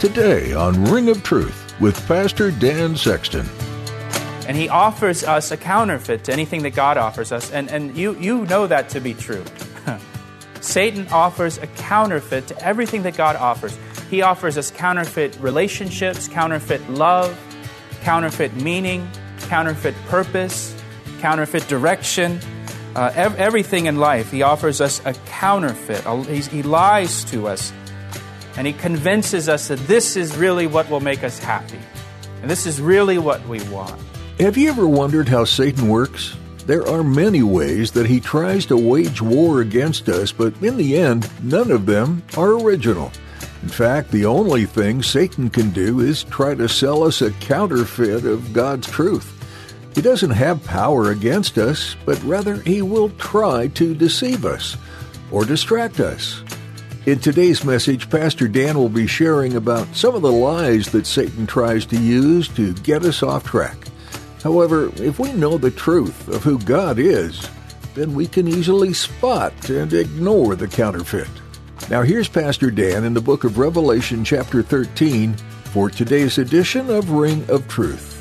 Today on Ring of Truth with Pastor Dan Sexton. And he offers us a counterfeit to anything that God offers us. And you know that to be true. Satan offers a counterfeit to everything that God offers. He offers us counterfeit relationships, counterfeit love, counterfeit meaning, counterfeit purpose, counterfeit direction. Everything in life, he offers us a counterfeit. He lies to us. And he convinces us that this is really what will make us happy. And this is really what we want. Have you ever wondered how Satan works? There are many ways that he tries to wage war against us, but in the end, none of them are original. In fact, the only thing Satan can do is try to sell us a counterfeit of God's truth. He doesn't have power against us, but rather he will try to deceive us or distract us. In today's message, Pastor Dan will be sharing about some of the lies that Satan tries to use to get us off track. However, if we know the truth of who God is, then we can easily spot and ignore the counterfeit. Now here's Pastor Dan in the book of Revelation chapter 13 for today's edition of Ring of Truth.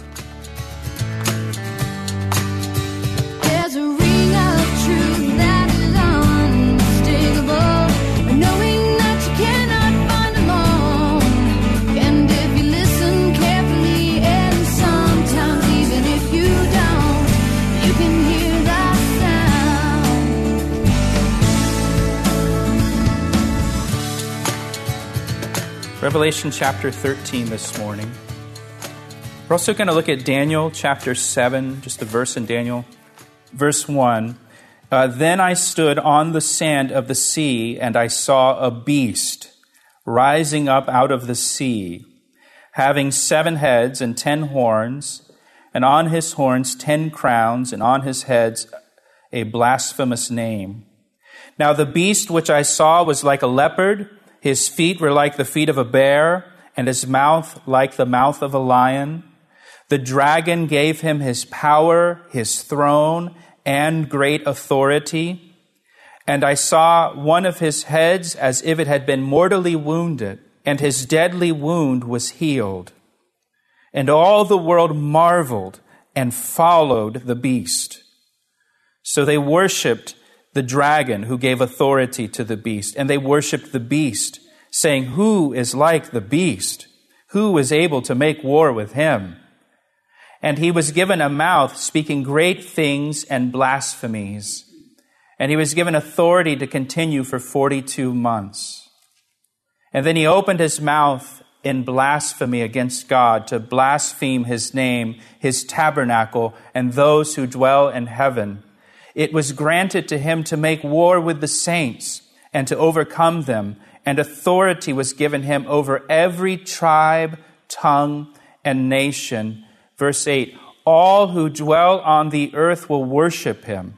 Revelation chapter 13 this morning. We're also going to look at Daniel chapter 7, just a verse in Daniel, verse 1. Then I stood on the sand of the sea, and I saw a beast rising up out of the sea, having 7 heads and 10 horns, and on his horns 10 crowns, and on his heads a blasphemous name. Now the beast which I saw was like a leopard. His feet were like the feet of a bear, and his mouth like the mouth of a lion. The dragon gave him his power, his throne, and great authority. And I saw one of his heads as if it had been mortally wounded, and his deadly wound was healed. And all the world marveled and followed the beast. So they worshipped the dragon who gave authority to the beast, and they worshipped the beast, saying, "Who is like the beast? Who is able to make war with him?" And he was given a mouth speaking great things and blasphemies, and he was given authority to continue for 42 months. And then he opened his mouth in blasphemy against God, to blaspheme his name, his tabernacle, and those who dwell in heaven. It was granted to him to make war with the saints and to overcome them, and authority was given him over every tribe, tongue, and nation. Verse 8, all who dwell on the earth will worship him,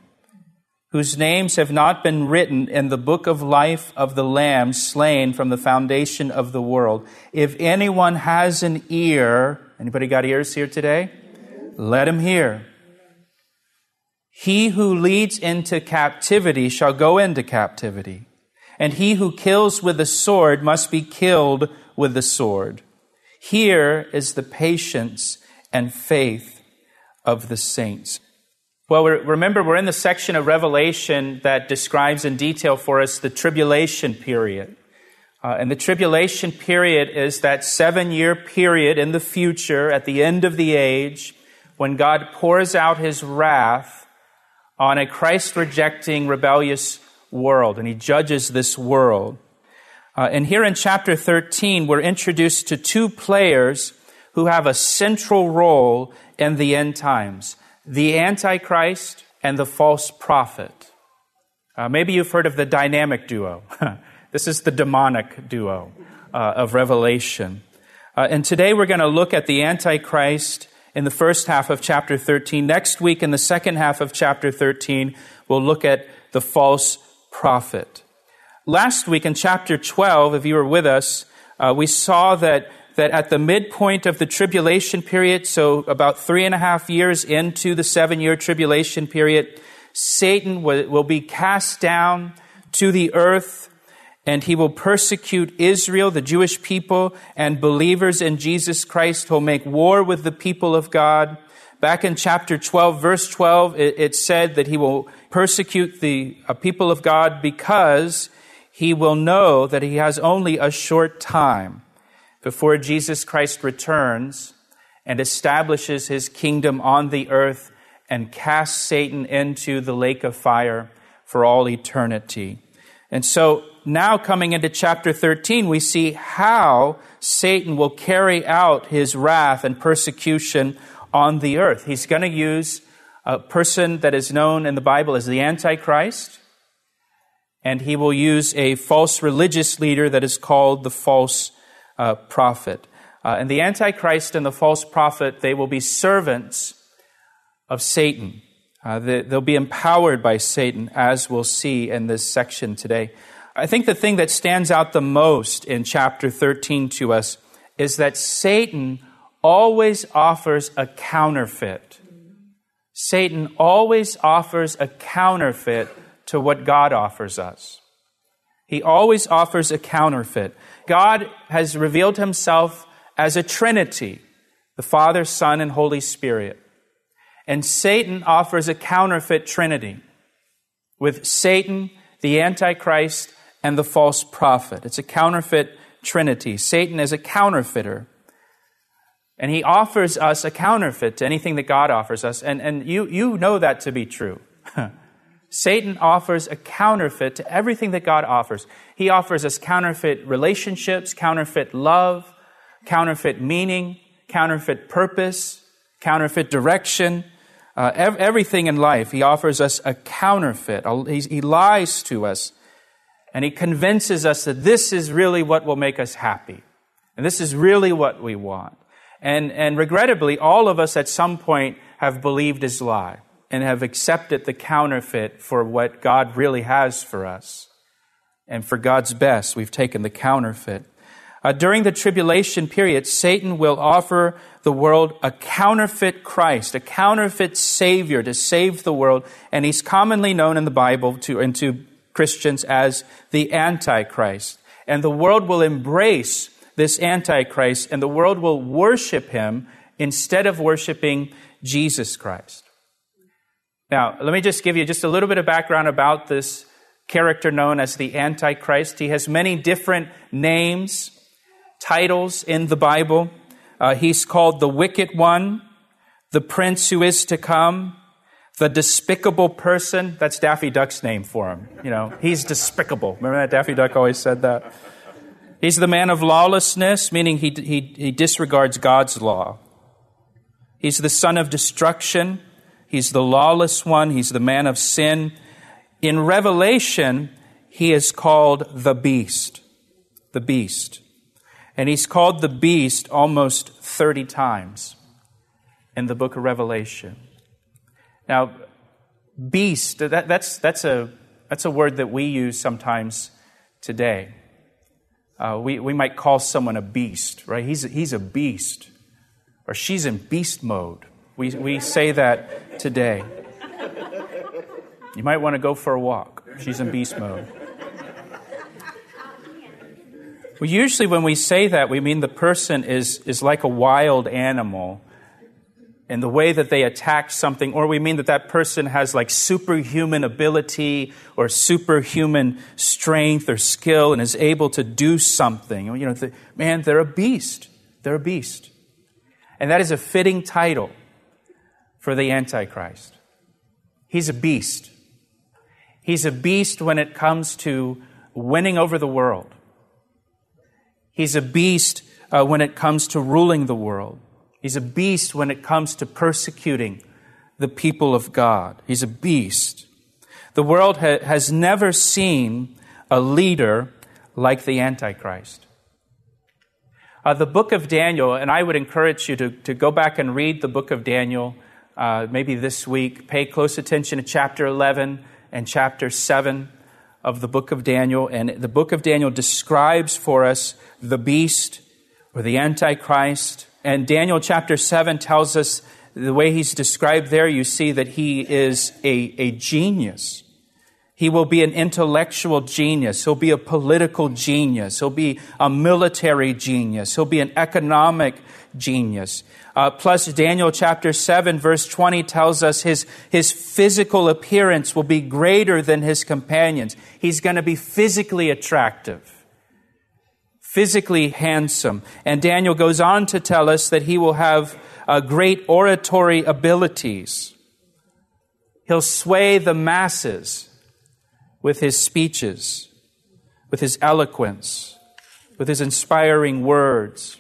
whose names have not been written in the book of life of the Lamb slain from the foundation of the world. If anyone has an ear, anybody got ears here today? Let him hear. He who leads into captivity shall go into captivity, and he who kills with the sword must be killed with the sword. Here is the patience and faith of the saints. Well, remember, we're in the section of Revelation that describes in detail for us the tribulation period. And the tribulation period is that 7-year period in the future, at the end of the age, when God pours out his wrath on a Christ-rejecting, rebellious world, and he judges this world. And here in chapter 13, we're introduced to 2 players who have a central role in the end times, the Antichrist and the false prophet. Maybe you've heard of the dynamic duo. This is the demonic duo of Revelation. And today we're going to look at the Antichrist in the first half of chapter 13. Next week, in the second half of chapter 13, we'll look at the false prophet. Last week in chapter 12, if you were with us, we saw that at the midpoint of the tribulation period, so about 3.5 years into the 7-year tribulation period, Satan will be cast down to the earth, and he will persecute Israel, the Jewish people, and believers in Jesus Christ. He'll make war with the people of God. Back in chapter 12, verse 12, it said that he will persecute the people of God because he will know that he has only a short time before Jesus Christ returns and establishes his kingdom on the earth and casts Satan into the lake of fire for all eternity. And so now coming into chapter 13, we see how Satan will carry out his wrath and persecution on the earth. He's going to use a person that is known in the Bible as the Antichrist, and he will use a false religious leader that is called the false prophet. And the Antichrist and the false prophet, they will be servants of Satan. They'll be empowered by Satan, as we'll see in this section today. I think the thing that stands out the most in chapter 13 to us is that Satan always offers a counterfeit. Satan always offers a counterfeit to what God offers us. He always offers a counterfeit. God has revealed himself as a Trinity, the Father, Son, and Holy Spirit. And Satan offers a counterfeit Trinity with Satan, the Antichrist, and the false prophet. It's a counterfeit Trinity. Satan is a counterfeiter. And he offers us a counterfeit to anything that God offers us. And you know that to be true. Satan offers a counterfeit to everything that God offers. He offers us counterfeit relationships, counterfeit love, counterfeit meaning, counterfeit purpose, counterfeit direction. Everything in life, he offers us a counterfeit. He lies to us, and he convinces us that this is really what will make us happy, and this is really what we want. And regrettably, all of us at some point have believed his lie and have accepted the counterfeit for what God really has for us. And for God's best, we've taken the counterfeit. During the tribulation period, Satan will offer the world a counterfeit Christ, a counterfeit Savior to save the world. And he's commonly known in the Bible and to Christians as the Antichrist. And the world will embrace this Antichrist, and the world will worship him instead of worshiping Jesus Christ. Now, let me just give you just a little bit of background about this character known as the Antichrist. He has many different names, titles in the Bible. He's called the Wicked One, the Prince Who Is to Come, the Despicable Person. That's Daffy Duck's name for him. You know, he's despicable. Remember that? Daffy Duck always said that. He's the man of lawlessness, meaning he disregards God's law. He's the son of destruction. He's the lawless one. He's the man of sin. In Revelation, he is called the beast. The beast. And he's called the beast almost 30 times in the book of Revelation. Now, beast, that's a word that we use sometimes today. We might call someone a beast, right? He's a beast. Or she's in beast mode. We say that today. You might want to go for a walk. She's in beast mode. Well, usually when we say that, we mean the person is like a wild animal in the way that they attack something, or we mean that person has like superhuman ability or superhuman strength or skill and is able to do something. You know, they're a beast. They're a beast. And that is a fitting title for the Antichrist. He's a beast. He's a beast when it comes to winning over the world. He's a beast when it comes to ruling the world. He's a beast when it comes to persecuting the people of God. He's a beast. The world has never seen a leader like the Antichrist. The book of Daniel, and I would encourage you to go back and read the book of Daniel, maybe this week. Pay close attention to chapter 11 and chapter 7 of the book of Daniel. And the book of Daniel describes for us the beast or the Antichrist. And Daniel chapter 7 tells us the way he's described there, you see that he is a genius. He will be an intellectual genius. He'll be a political genius. He'll be a military genius. He'll be an economic genius. Plus, Daniel chapter 7, verse 20 tells us his physical appearance will be greater than his companions. He's going to be physically attractive, physically handsome. And Daniel goes on to tell us that he will have great oratory abilities. He'll sway the masses with his speeches, with his eloquence, with his inspiring words.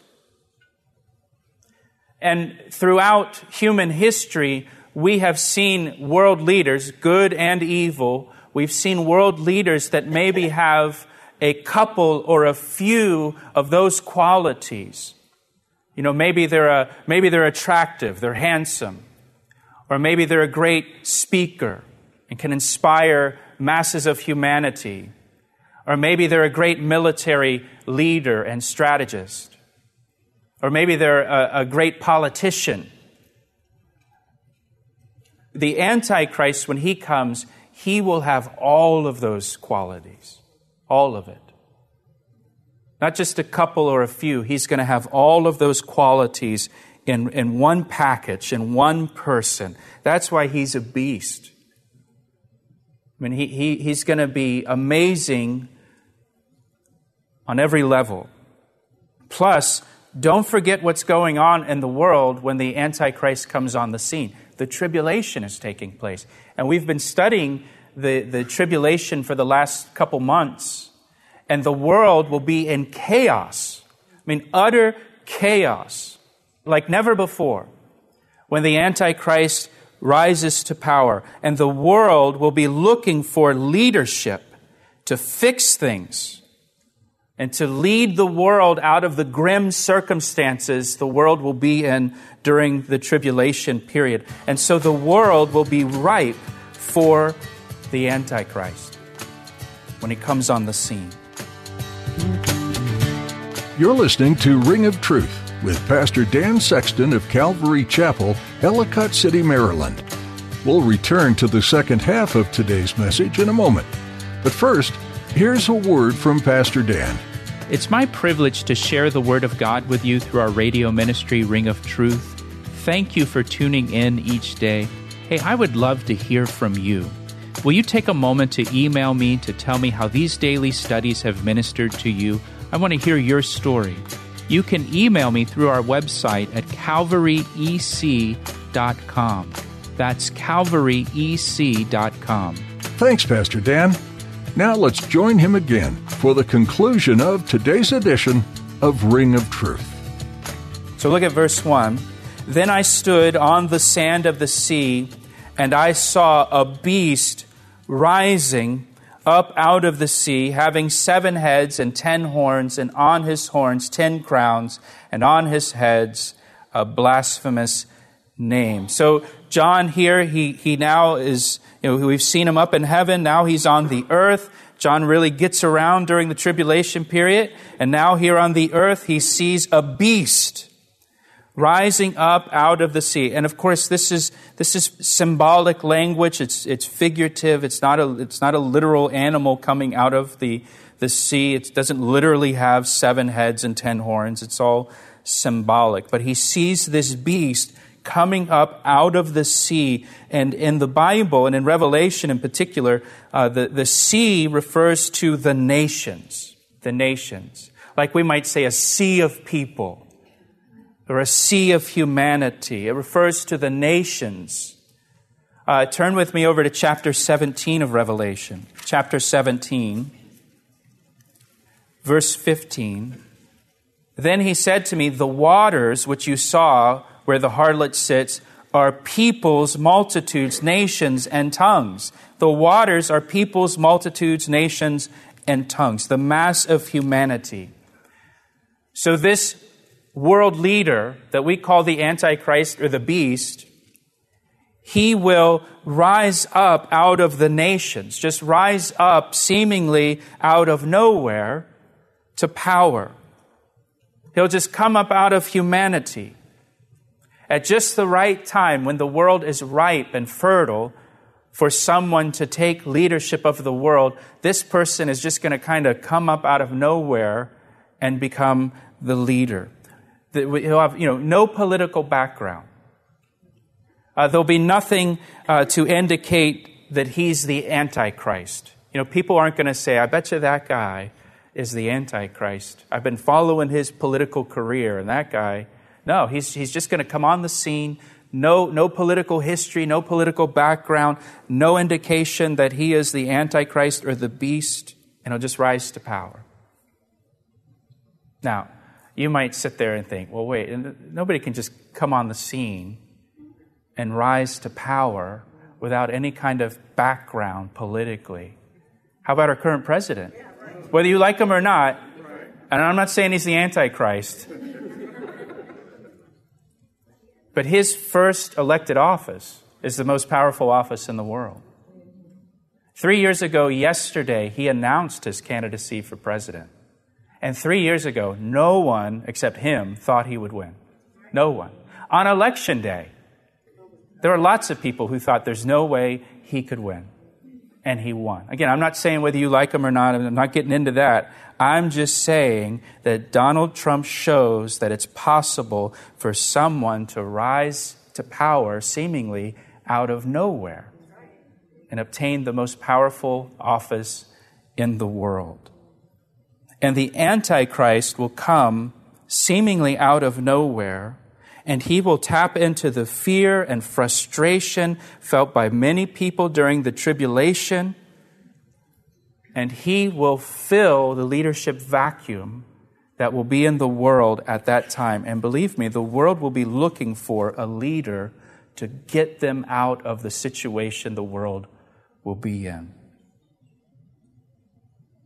And throughout human history, we have seen world leaders, good and evil. We've seen world leaders that maybe have a couple or a few of those qualities. You know, maybe they're attractive, they're handsome, or maybe they're a great speaker and can inspire masses of humanity, or maybe they're a great military leader and strategist, or maybe they're a great politician. The Antichrist, when he comes, he will have all of those qualities, all of it. Not just a couple or a few. He's going to have all of those qualities in one package, in one person. That's why he's a beast. I mean, he's going to be amazing on every level. Plus, don't forget what's going on in the world when the Antichrist comes on the scene. The tribulation is taking place. And we've been studying the tribulation for the last couple months. And the world will be in chaos. I mean, utter chaos, like never before, when the Antichrist rises to power. And the world will be looking for leadership to fix things and to lead the world out of the grim circumstances the world will be in during the tribulation period. And so the world will be ripe for the Antichrist when he comes on the scene. You're listening to Ring of Truth with Pastor Dan Sexton of Calvary Chapel, Ellicott City, Maryland. We'll return to the second half of today's message in a moment. But first, here's a word from Pastor Dan. It's my privilege to share the Word of God with you through our radio ministry, Ring of Truth. Thank you for tuning in each day. Hey, I would love to hear from you. Will you take a moment to email me to tell me how these daily studies have ministered to you? I want to hear your story. You can email me through our website at calvaryec.com. That's calvaryec.com. Thanks, Pastor Dan. Now let's join him again for the conclusion of today's edition of Ring of Truth. So look at verse 1. Then I stood on the sand of the sea, and I saw a beast rising up out of the sea, having 7 heads and 10 horns, and on his horns 10 crowns, and on his heads a blasphemous name. So John here, he now is, you know, we've seen him up in heaven, now he's on the earth. John really gets around during the tribulation period, and now here on the earth he sees a beast rising up out of the sea. And of course, this is symbolic language. It's figurative. It's not a literal animal coming out of the sea. It doesn't literally have 7 heads and 10 horns. It's all symbolic. But he sees this beast coming up out of the sea. And in the Bible, and in Revelation in particular, the sea refers to the nations. The nations. Like we might say a sea of people, or a sea of humanity. It refers to the nations. Turn with me over to chapter 17 of Revelation. Chapter 17, verse 15. Then he said to me, "The waters which you saw where the harlot sits are peoples, multitudes, nations, and tongues." The waters are peoples, multitudes, nations, and tongues, the mass of humanity. So this world leader that we call the Antichrist or the beast, he will rise up out of the nations, just rise up seemingly out of nowhere to power. He'll just come up out of humanity at just the right time when the world is ripe and fertile for someone to take leadership of the world. This person is just going to kind of come up out of nowhere and become the leader. He'll have, no political background. There'll be nothing to indicate that he's the Antichrist. People aren't going to say, I bet you that guy is the Antichrist. I've been following his political career, and that guy, no, he's just going to come on the scene. No political history, no political background, no indication that he is the Antichrist or the beast, and he'll just rise to power. Now, you might sit there and think, well, wait, nobody can just come on the scene and rise to power without any kind of background politically. How about our current president? Whether you like him or not, and I'm not saying he's the Antichrist, but his first elected office is the most powerful office in the world. 3 years ago yesterday, he announced his candidacy for president. And 3 years ago, no one except him thought he would win. No one. On election day, there are lots of people who thought there's no way he could win. And he won. Again, I'm not saying whether you like him or not. I'm not getting into that. I'm just saying that Donald Trump shows that it's possible for someone to rise to power seemingly out of nowhere and obtain the most powerful office in the world. And the Antichrist will come seemingly out of nowhere, and he will tap into the fear and frustration felt by many people during the tribulation, and he will fill the leadership vacuum that will be in the world at that time. And believe me, the world will be looking for a leader to get them out of the situation the world will be in.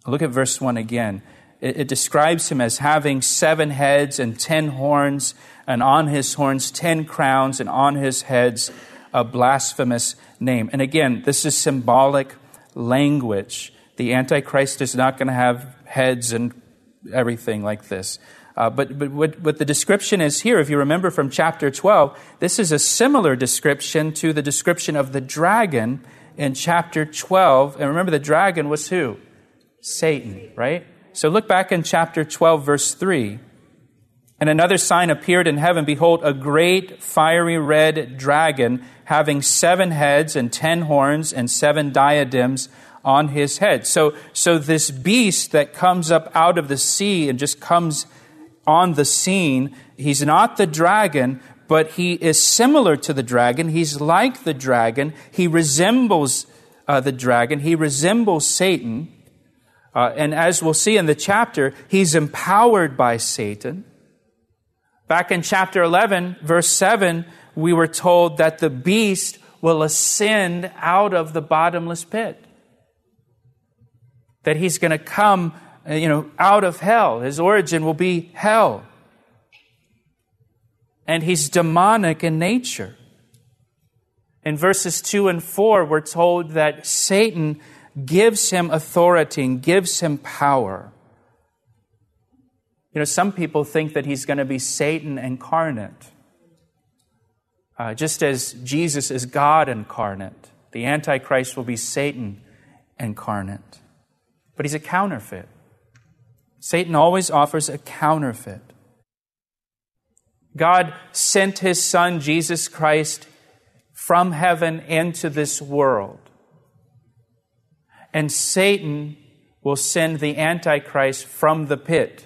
Look at verse 1 again. It describes him as having 7 heads and 10 horns, and on his horns 10 crowns, and on his heads a blasphemous name. And again, this is symbolic language. The Antichrist is not going to have heads and everything like this. But what the description is here, if you remember from chapter 12, this is a similar description to the description of the dragon in chapter 12. And remember, the dragon was who? Satan, right? So look back in chapter 12, verse 3. And another sign appeared in heaven. Behold, a great fiery red dragon having 7 heads and 10 horns and 7 diadems on his head. So this beast that comes up out of the sea and just comes on the scene, he's not the dragon, but he is similar to the dragon. He's like the dragon. He resembles the dragon. He resembles Satan. And as we'll see in the chapter, he's empowered by Satan. Back in chapter 11, verse 7, we were told that the beast will ascend out of the bottomless pit. That he's going to come, out of hell. His origin will be hell. And he's demonic in nature. In verses 2 and 4, we're told that Satan gives him authority and gives him power. Some people think that he's going to be Satan incarnate. Just as Jesus is God incarnate, the Antichrist will be Satan incarnate. But he's a counterfeit. Satan always offers a counterfeit. God sent his Son, Jesus Christ, from heaven into this world. And Satan will send the Antichrist from the pit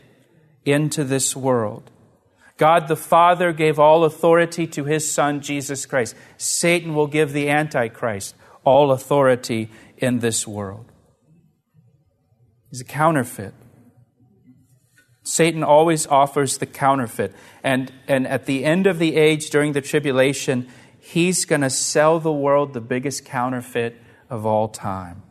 into this world. God the Father gave all authority to his Son, Jesus Christ. Satan will give the Antichrist all authority in this world. He's a counterfeit. Satan always offers the counterfeit. And at the end of the age, during the tribulation, he's going to sell the world the biggest counterfeit of all time.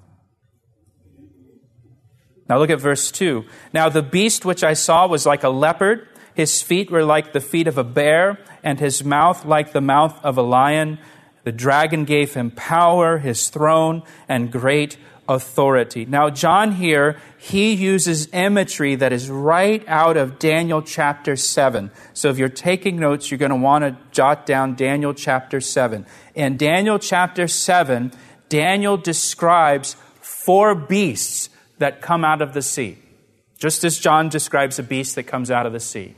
Now look at verse 2. Now the beast which I saw was like a leopard. His feet were like the feet of a bear, and his mouth like the mouth of a lion. The dragon gave him power, his throne, and great authority. Now John here, he uses imagery that is right out of Daniel chapter 7. So if you're taking notes, you're going to want to jot down Daniel chapter 7. In Daniel chapter 7, Daniel describes 4 beasts that come out of the sea, just as John describes a beast that comes out of the sea.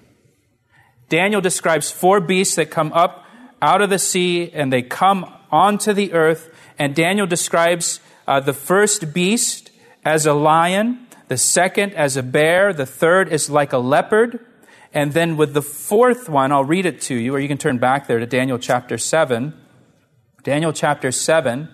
Daniel describes 4 beasts that come up out of the sea, and they come onto the earth. And Daniel describes the first beast as a lion, the second as a bear, the third is like a leopard. And then with the 4th one, I'll read it to you, or you can turn back there to Daniel chapter 7. Daniel chapter 7,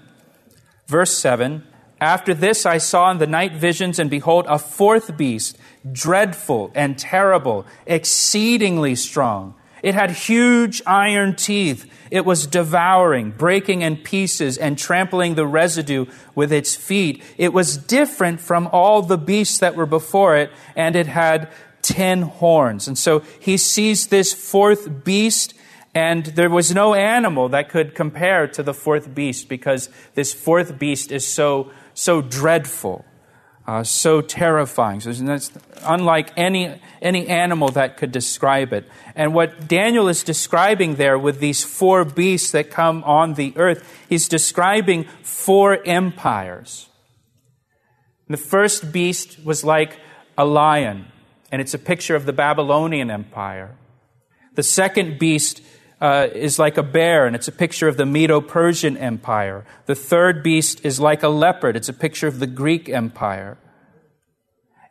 verse 7. After this I saw in the night visions, and behold, a 4th beast, dreadful and terrible, exceedingly strong. It had huge iron teeth. It was devouring, breaking in pieces, and trampling the residue with its feet. It was different from all the beasts that were before it, and it had 10 horns. And so he sees this 4th beast, and there was no animal that could compare to the 4th beast, because this 4th beast is so dreadful, so terrifying. So that's unlike any animal that could describe it. And what Daniel is describing there with these 4 beasts that come on the earth, he's describing 4 empires. The first beast was like a lion, and it's a picture of the Babylonian Empire. The second beast is like a bear, and it's a picture of the Medo-Persian Empire. The third beast is like a leopard. It's a picture of the Greek Empire.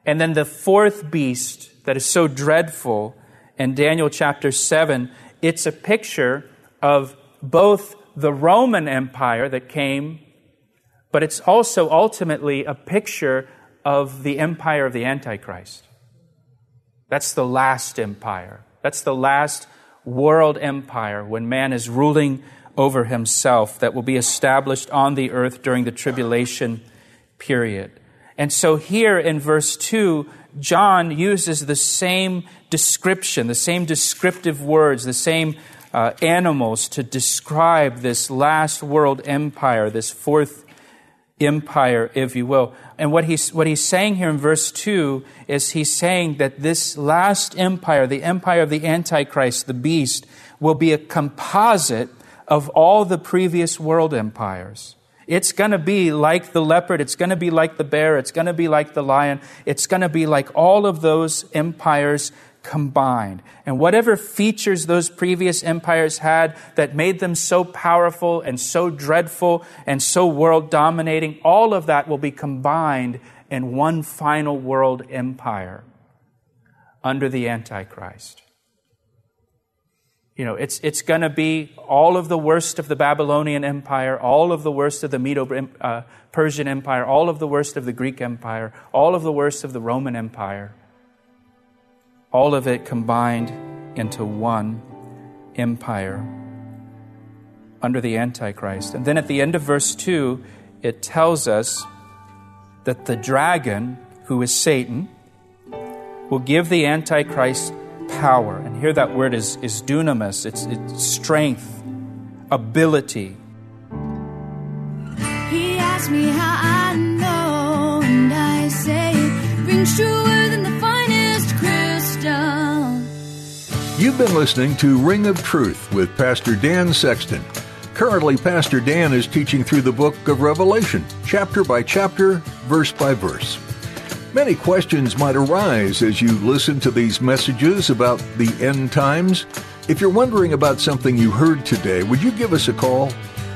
And then the 4th beast that is so dreadful in Daniel chapter 7, it's a picture of both the Roman Empire that came, but it's also ultimately a picture of the empire of the Antichrist. That's the last empire. That's the last world empire, when man is ruling over himself, that will be established on the earth during the tribulation period. And so here in verse 2, John uses the same description, the same descriptive words, the same animals to describe this last world empire, this 4th empire, if you will. And what he's saying here in verse 2 is he's saying that this last empire, the empire of the Antichrist, the beast, will be a composite of all the previous world empires. It's going to be like the leopard. It's going to be like the bear. It's going to be like the lion. It's going to be like all of those empires combined. And whatever features those previous empires had that made them so powerful and so dreadful and so world dominating, all of that will be combined in one final world empire under the Antichrist. You know, it's going to be all of the worst of the Babylonian Empire, all of the worst of the Medo-Persian Empire, all of the worst of the Greek Empire, all of the worst of the Roman Empire. All of it combined into one empire under the Antichrist. And then at the end of verse 2, it tells us that the dragon, who is Satan, will give the Antichrist power. And here that word is dunamis. It's strength, ability. He asked me how I know, and I say it rings truer than the finest crystal. You've been listening to Ring of Truth with Pastor Dan Sexton. Currently, Pastor Dan is teaching through the book of Revelation, chapter by chapter, verse by verse. Many questions might arise as you listen to these messages about the end times. If you're wondering about something you heard today, would you give us a call?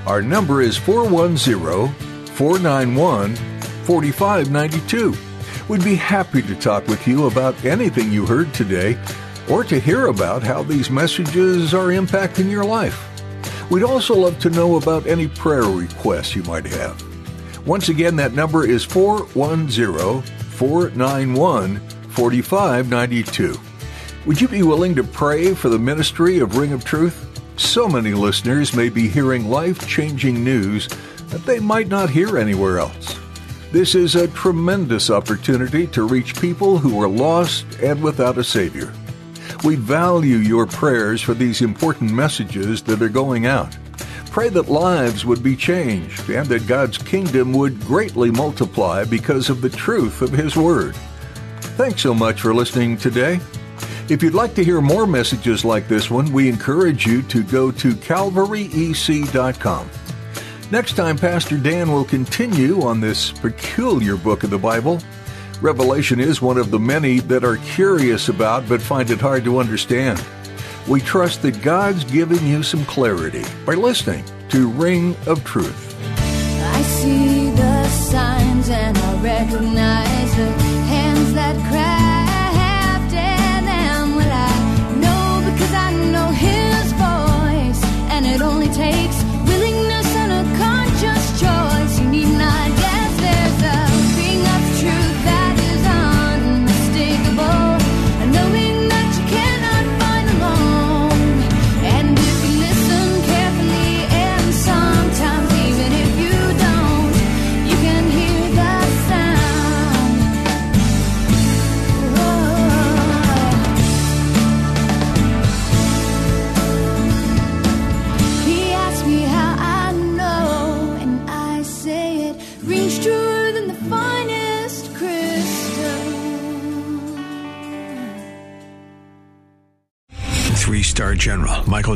Our number is 410-491-4592. We'd be happy to talk with you about anything you heard today, or to hear about how these messages are impacting your life. We'd also love to know about any prayer requests you might have. Once again, that number is 410-491-4592. Would you be willing to pray for the ministry of Ring of Truth? So many listeners may be hearing life-changing news that they might not hear anywhere else. This is a tremendous opportunity to reach people who are lost and without a Savior. We value your prayers for these important messages that are going out. Pray that lives would be changed and that God's kingdom would greatly multiply because of the truth of His Word. Thanks so much for listening today. If you'd like to hear more messages like this one, we encourage you to go to calvaryec.com. Next time, Pastor Dan will continue on this peculiar book of the Bible. Revelation is one of the many that are curious about but find it hard to understand. We trust that God's giving you some clarity by listening to Ring of Truth. I see the signs and I recognize the hands that cry. Three-star General Michael